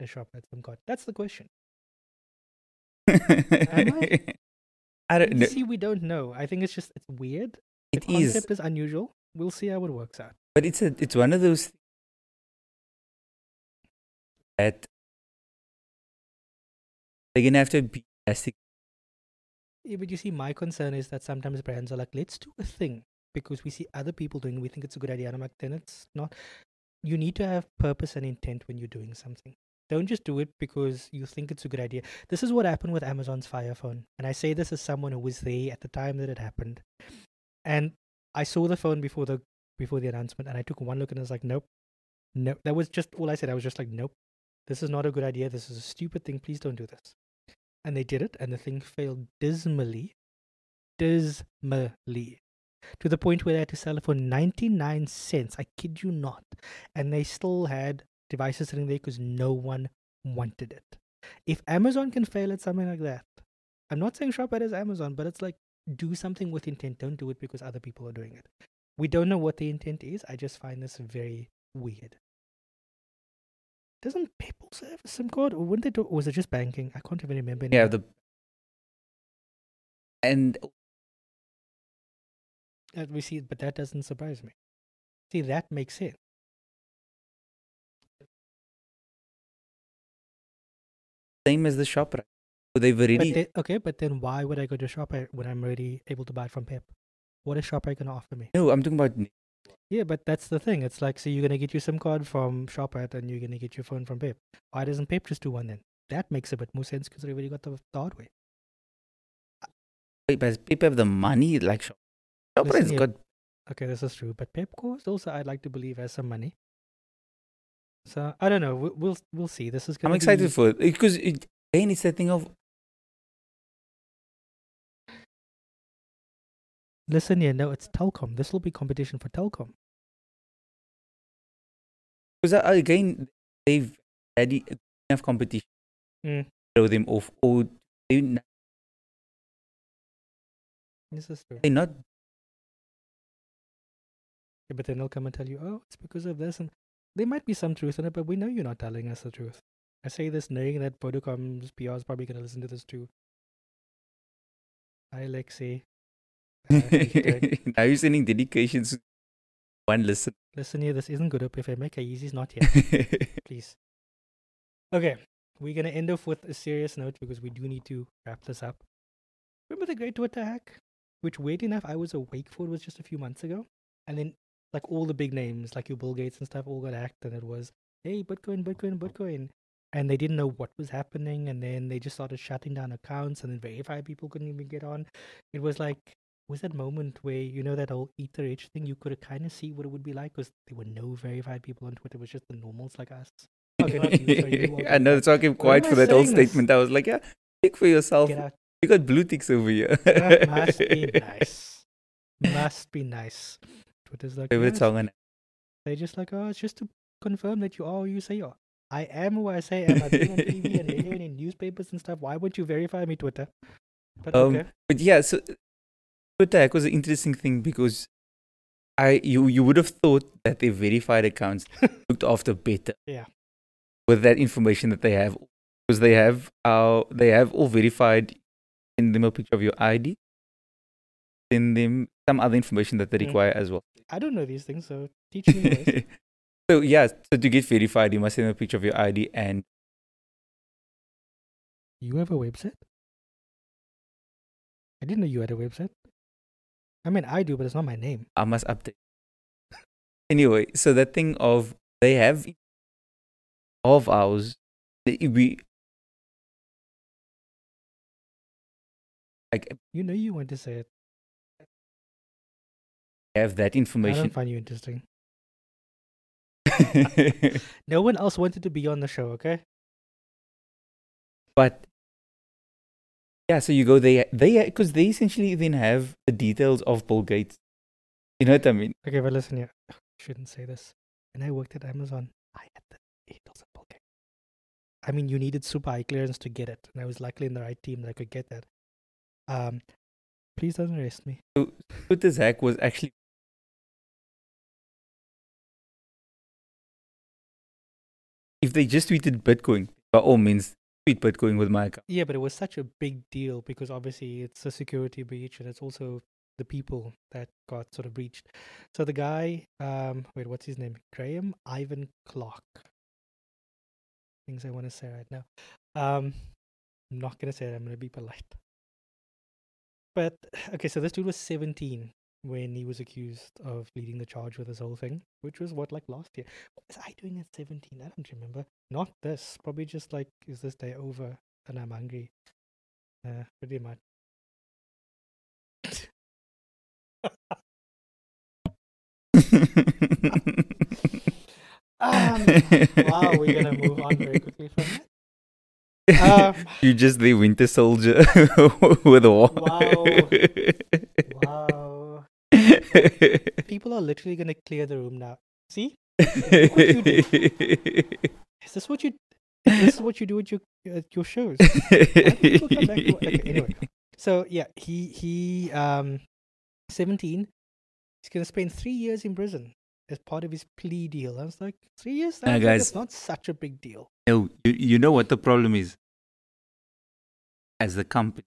a Shoprite SIM card? That's the question. Am I? I don't know. See, we don't know. I think it's just, it's weird. It the is. The concept is unusual. We'll see how it works out. But it's a, it's one of those things that they're going to have to be plastic. Yeah, but you see, my concern is that sometimes brands are like, let's do a thing because we see other people doing it. We think it's a good idea. And I'm like, then it's not. You need to have purpose and intent when you're doing something. Don't just do it because you think it's a good idea. This is what happened with Amazon's Fire Phone. And I say this as someone who was there at the time that it happened. And I saw the phone before the before the announcement, and I took one look and I was like, nope. No, that was just all I said. I was just like, nope. This is not a good idea. This is a stupid thing. Please don't do this. And they did it, and the thing failed dismally. Dismally. To the point where they had to sell it for ninety-nine cents. I kid you not. And they still had devices sitting there because no one wanted it. If Amazon can fail at something like that, I'm not saying Shoprite is Amazon, but it's like, do something with intent. Don't do it because other people are doing it. We don't know what the intent is. I just find this very weird. Doesn't Pep also have a SIM card? Or wouldn't they do, or was it just banking? I can't even remember anymore. Yeah, the and that we see, but that doesn't surprise me. See, that makes sense. Same as the Shoprite. They've already... But they, okay, but then why would I go to Shoprite when I'm already able to buy it from Pep? What is Shoprite going to offer me? No, I'm talking about... Yeah, but that's the thing. It's like, so you're going to get your SIM card from Shoprite and you're going to get your phone from Pep. Why doesn't Pep just do one then? That makes a bit more sense because they've already got the, the hardware. Wait, but does Pep have the money like Shoprite? Shoprite's yeah. got... Okay, this is true. But Pep course also, I'd like to believe, has some money. So, I don't know. We'll we'll, we'll see. This is going to I'm excited be... for it because, it, again, it's that thing of... Listen here, no, it's Telkom. This will be competition for Telkom. Because uh, again, they've had enough competition mm. to throw them off. Or they not, this is true. They're not. Yeah, but then they'll come and tell you, oh, it's because of this. And there might be some truth in it, but we know you're not telling us the truth. I say this knowing that Vodacom's P R is probably going to listen to this too. Hi, Lexi. Uh, now you're sending dedications to one listener. Listen here, this isn't good up if I make a Yeezy's not here. Please. Okay, we're going to end off with a serious note because we do need to wrap this up. Remember the great Twitter hack? Which, weird enough, I was awake for. It was just a few months ago. And then, like, all the big names, like your Bill Gates and stuff, all got hacked. And it was, hey, Bitcoin, Bitcoin, Bitcoin. And they didn't know what was happening. And then they just started shutting down accounts. And then verify people couldn't even get on. It was like... was that moment where, you know, that whole EtherEdge thing, you could kind of see what it would be like because there were no verified people on Twitter. It was just the normals like us. Okay, not you, sorry, you I know, that's why I came quiet for that whole statement. I was like, yeah, pick for yourself. You got blue ticks over here. That must be nice. Must be nice. Twitter's like, favorite song on it. They're just like, oh, it's just to confirm that you are who you say you are. I am who I say I am. I've been on T V and radio and in newspapers and stuff. Why won't you verify me, Twitter? But um, okay. But yeah, so... Twitter hack was an interesting thing because I you, you would have thought that their verified accounts looked after better. Yeah. With that information that they have. Because they have our they have all verified, send them a picture of your I D, send them some other information that they require mm. as well. I don't know these things, so teach me ways. So yeah, so to get verified you must send them a picture of your I D and you have a website? I didn't know you had a website. I mean, I do, but it's not my name. I must update. Anyway, so that thing of they have of ours, we like you know you want to say it. Have that information. I don't find you interesting. No one else wanted to be on the show, okay? But. Yeah, so you go there, they because they essentially then have the details of Bill Gates. You know what I mean? Okay, but listen here, yeah. Shouldn't say this. When I worked at Amazon, I had the details of Bill Gates. I mean, you needed super high clearance to get it, and I was luckily in the right team that I could get that. Um, please don't arrest me. So, Twitter's hack was actually if they just tweeted Bitcoin, by all means. Tweet Bitcoin with my account. Yeah, but it was such a big deal because obviously it's a security breach and it's also the people that got sort of breached. So the guy, um, wait, what's his name? Graham Ivan Clark. Things I want to say right now. Um, I'm not going to say it. I'm going to be polite. But, okay, so this dude was seventeen when he was accused of leading the charge with this whole thing, which was what, like last year? What was I doing at seventeen? I don't remember. Not this. Probably just like, is this day over and I'm hungry? Uh, pretty much. um, wow, we're gonna move on very quickly from that. Um, You're just the Winter Soldier with a war. Wow. Wow. People are literally gonna clear the room now. See? Is this what you do? Is this what you this is what you do at your at your shows? People come back to, okay, anyway. So yeah, he he um seventeen. He's gonna spend three years in prison as part of his plea deal. I was like, three years? Nah, guys, like, it's not such a big deal. No, you, you know what the problem is? As the company,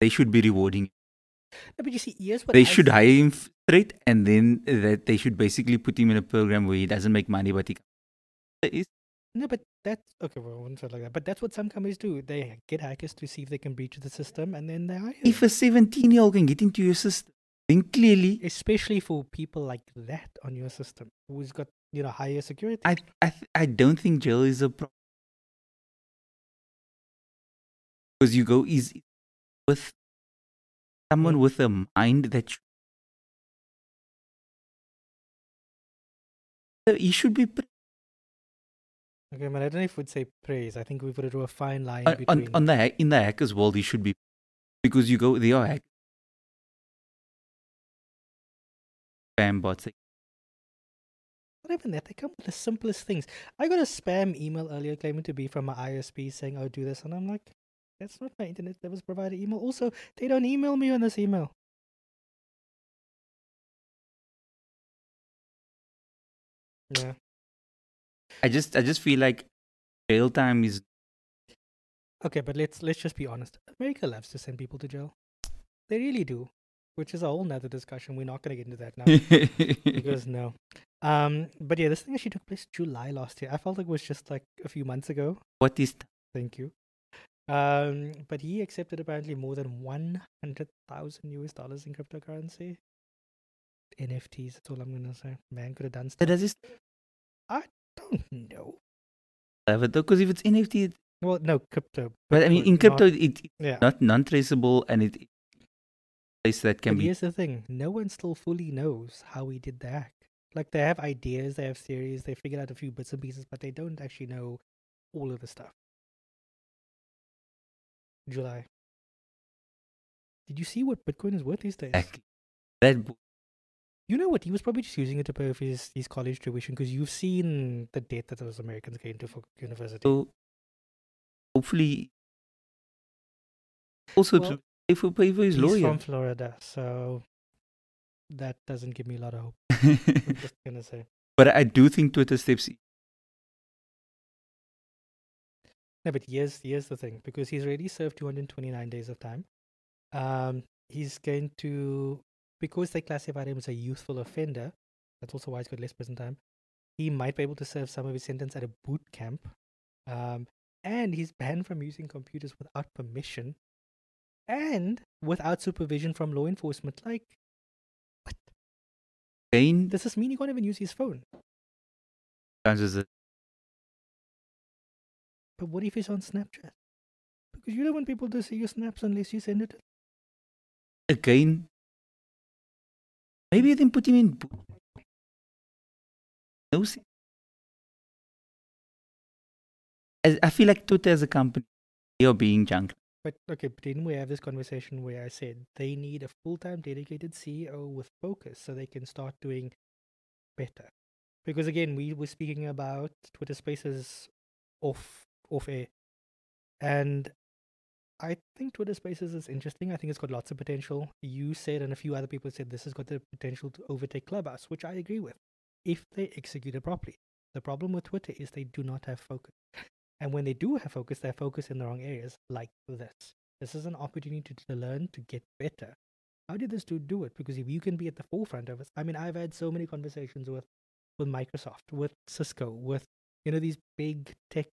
they should be rewarding him. No, but you see, here's what they I should see. Hire him straight, and then that they should basically put him in a program where he doesn't make money, but he is. No, but that's okay. Well, I wouldn't say it like that. But that's what some companies do. They get hackers to see if they can breach the system, and then they hire him. If a seventeen-year-old can get into your system. And clearly, especially for people like that on your system, who's got, you know, higher security. I I th- I don't think jail is a problem because you go easy with someone mm. with a mind that you, so you should be. Pra- okay, man. I don't know if we'd say praise. I think we put it to a fine line on, between on, on the in the hackers world. You should be, because you go they are hackers. Spam bots. Not even that, they come with the simplest things. I got a spam email earlier claiming to be from my I S P saying I would do this, and I'm like, that's not my internet service provider email. Also, they don't email me on this email. Yeah. I just, I just feel like jail time is okay, but let's let's just be honest. America loves to send people to jail. They really do. Which is a whole nother discussion. We're not going to get into that now. Because no. Um, but yeah, this thing actually took place July last year. I felt like it was just like a few months ago. What is... Th- Thank you. Um, but he accepted apparently more than one hundred thousand U S dollars in cryptocurrency. N F Ts, that's all I'm going to say. Man could have done stuff. Does this... I don't know. Because if it's N F T... It's... Well, no, crypto. But I mean, in crypto, not, it's yeah. not non-traceable and it... Place that can but be. Here's the thing: no one still fully knows how he did the hack. Like, they have ideas, they have theories, they figured out a few bits and pieces, but they don't actually know all of the stuff. July. Did you see what Bitcoin is worth these days? Exactly. That. Bo- you know what? He was probably just using it to pay off his his college tuition, because you've seen the debt that those Americans get into for university. So, hopefully, also. Well, to- If we pay for his He's lawyer. From Florida, so that doesn't give me a lot of hope. I'm just gonna say. But I do think Twitter steps. No, but here's here's the thing, because he's already served two hundred twenty-nine days of time. Um, he's going to, because they classified him as a youthful offender. That's also why he's got less prison time. He might be able to serve some of his sentence at a boot camp, um, and he's banned from using computers without permission. And without supervision from law enforcement, like, what? Again? Does this mean he can't even use his phone? It. But what if he's on Snapchat? Because you don't want people to see your snaps unless you send it. Again? Maybe you then put him in... No, see? I feel like Twitter as a company, they are being junk. But, okay, but didn't we have this conversation where I said they need a full-time dedicated C E O with focus so they can start doing better? Because, again, we were speaking about Twitter Spaces off, off air. And I think Twitter Spaces is interesting. I think it's got lots of potential. You said, and a few other people said, this has got the potential to overtake Clubhouse, which I agree with, if they execute it properly. The problem with Twitter is they do not have focus. And when they do have focus, they're focused in the wrong areas, like this. This is an opportunity to learn, to get better. how did this dude do it? Because if you can be at the forefront of it, I mean, I've had so many conversations with, with Microsoft, with Cisco, with, you know, these big tech,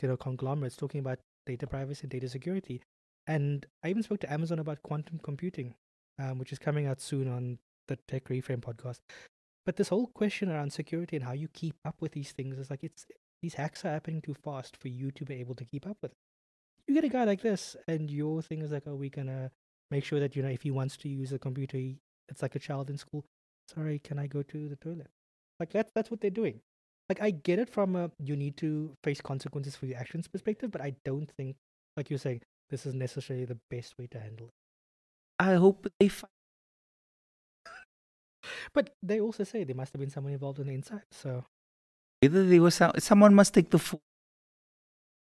you know, conglomerates talking about data privacy and data security. And I even spoke to Amazon about quantum computing, um, which is coming out soon on the Tech Reframe podcast. But this whole question around security and how you keep up with these things is like, it's these hacks are happening too fast for you to be able to keep up with it. You get a guy like this, and your thing is like, oh, we're going to make sure that, you know, if he wants to use a computer, he, it's like a child in school. Sorry, can I go to the toilet? Like, that's, that's what they're doing. Like, I get it from a, you need to face consequences for your actions perspective, but I don't think, like you're saying, this is necessarily the best way to handle it. I hope they find. But they also say there must have been someone involved on the inside, so... Either there was some, someone must take the full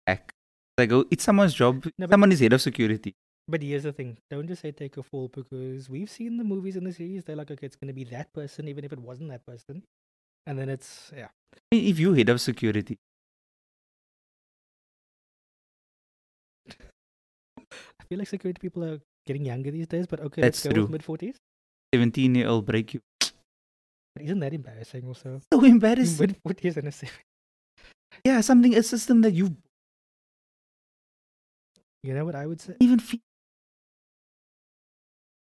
back. Like, oh, it's someone's job. No, someone is head of security. But here's the thing. Don't just say take a fall, because we've seen the movies and the series. They're like, okay, it's going to be that person, even if it wasn't that person. And then it's, yeah. If you're head of security. I feel like security people are getting younger these days, but okay, that's let's go true. With mid-forties. seventeen-year-old break you. But isn't that embarrassing also? So embarrassing. In mid-forties and a seven. Yeah, something, a system that you've... You know what I would say? Even feel.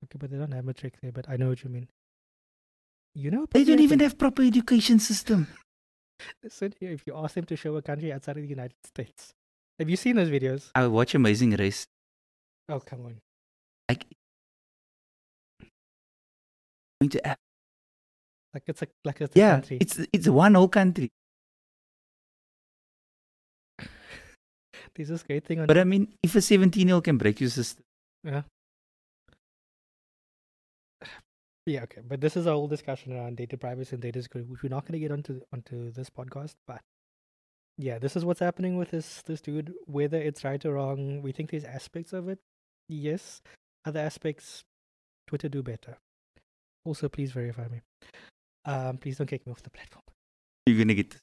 Okay, but they don't have a trick there, but I know what you mean. You know, they don't even have proper education system. Listen here, if you ask them to show a country outside of the United States. Have you seen those videos? I watch Amazing Race. Oh, come on. Like, going to Africa. Like it's a, like it's a yeah, country. Yeah, it's, it's one whole country. There's this great thing on... But I mean, if a seventeen-year-old can break your system... Yeah. Yeah, okay. But this is our whole discussion around data privacy and data security, which we're not going to get onto onto this podcast. But yeah, this is what's happening with this this dude. Whether it's right or wrong, we think there's aspects of it. Yes. Other aspects, Twitter do better. Also, please verify me. Um, please don't kick me off the platform. You're going to get...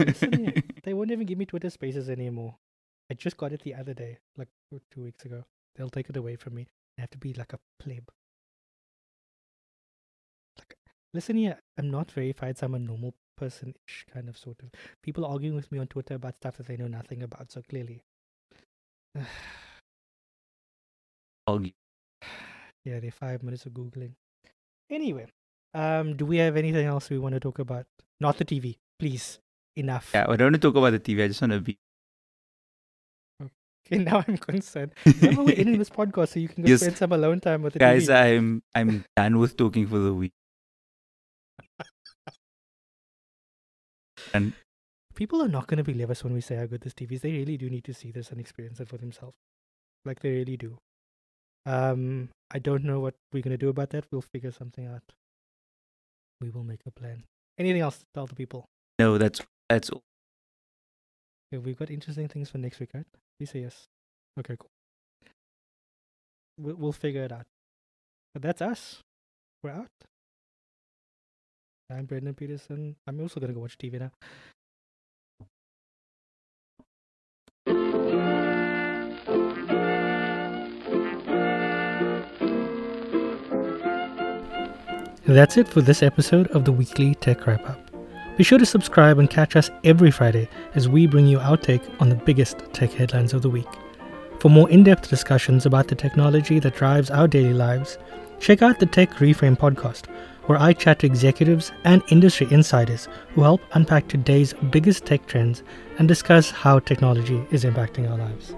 Listen, yeah, they won't even give me Twitter Spaces anymore. I just got it the other day, like two weeks ago. They'll take it away from me. I have to be like a pleb. Like, listen here, I'm not verified. So I'm a normal person-ish kind of sort of. People arguing with me on Twitter about stuff that they know nothing about. So clearly, argue. Yeah, they're five minutes of googling. Anyway, um, do we have anything else we want to talk about? Not the T V, please. Enough. Yeah, I don't want to talk about the T V. I just want to be... Okay, now I'm concerned. Remember, we're ending this podcast so you can go yes. spend some alone time with the Guys, T V. Guys, I'm I'm done with talking for the week. And people are not going to believe us when we say how good this T V is. They really do need to see this and experience it for themselves. Like, they really do. Um, I don't know what we're going to do about that. We'll figure something out. We will make a plan. Anything else to tell the people? No, that's... That's all. Okay, we've got interesting things for next week, right? Please say yes. Okay, cool. We'll, we'll figure it out. But that's us. We're out. I'm Brendan Peterson. I'm also going to go watch T V now. That's it for this episode of the Weekly Tech Wrap-Up. Be sure to subscribe and catch us every Friday as we bring you our take on the biggest tech headlines of the week. For more in-depth discussions about the technology that drives our daily lives, check out the Tech Reframe podcast, where I chat to executives and industry insiders who help unpack today's biggest tech trends and discuss how technology is impacting our lives.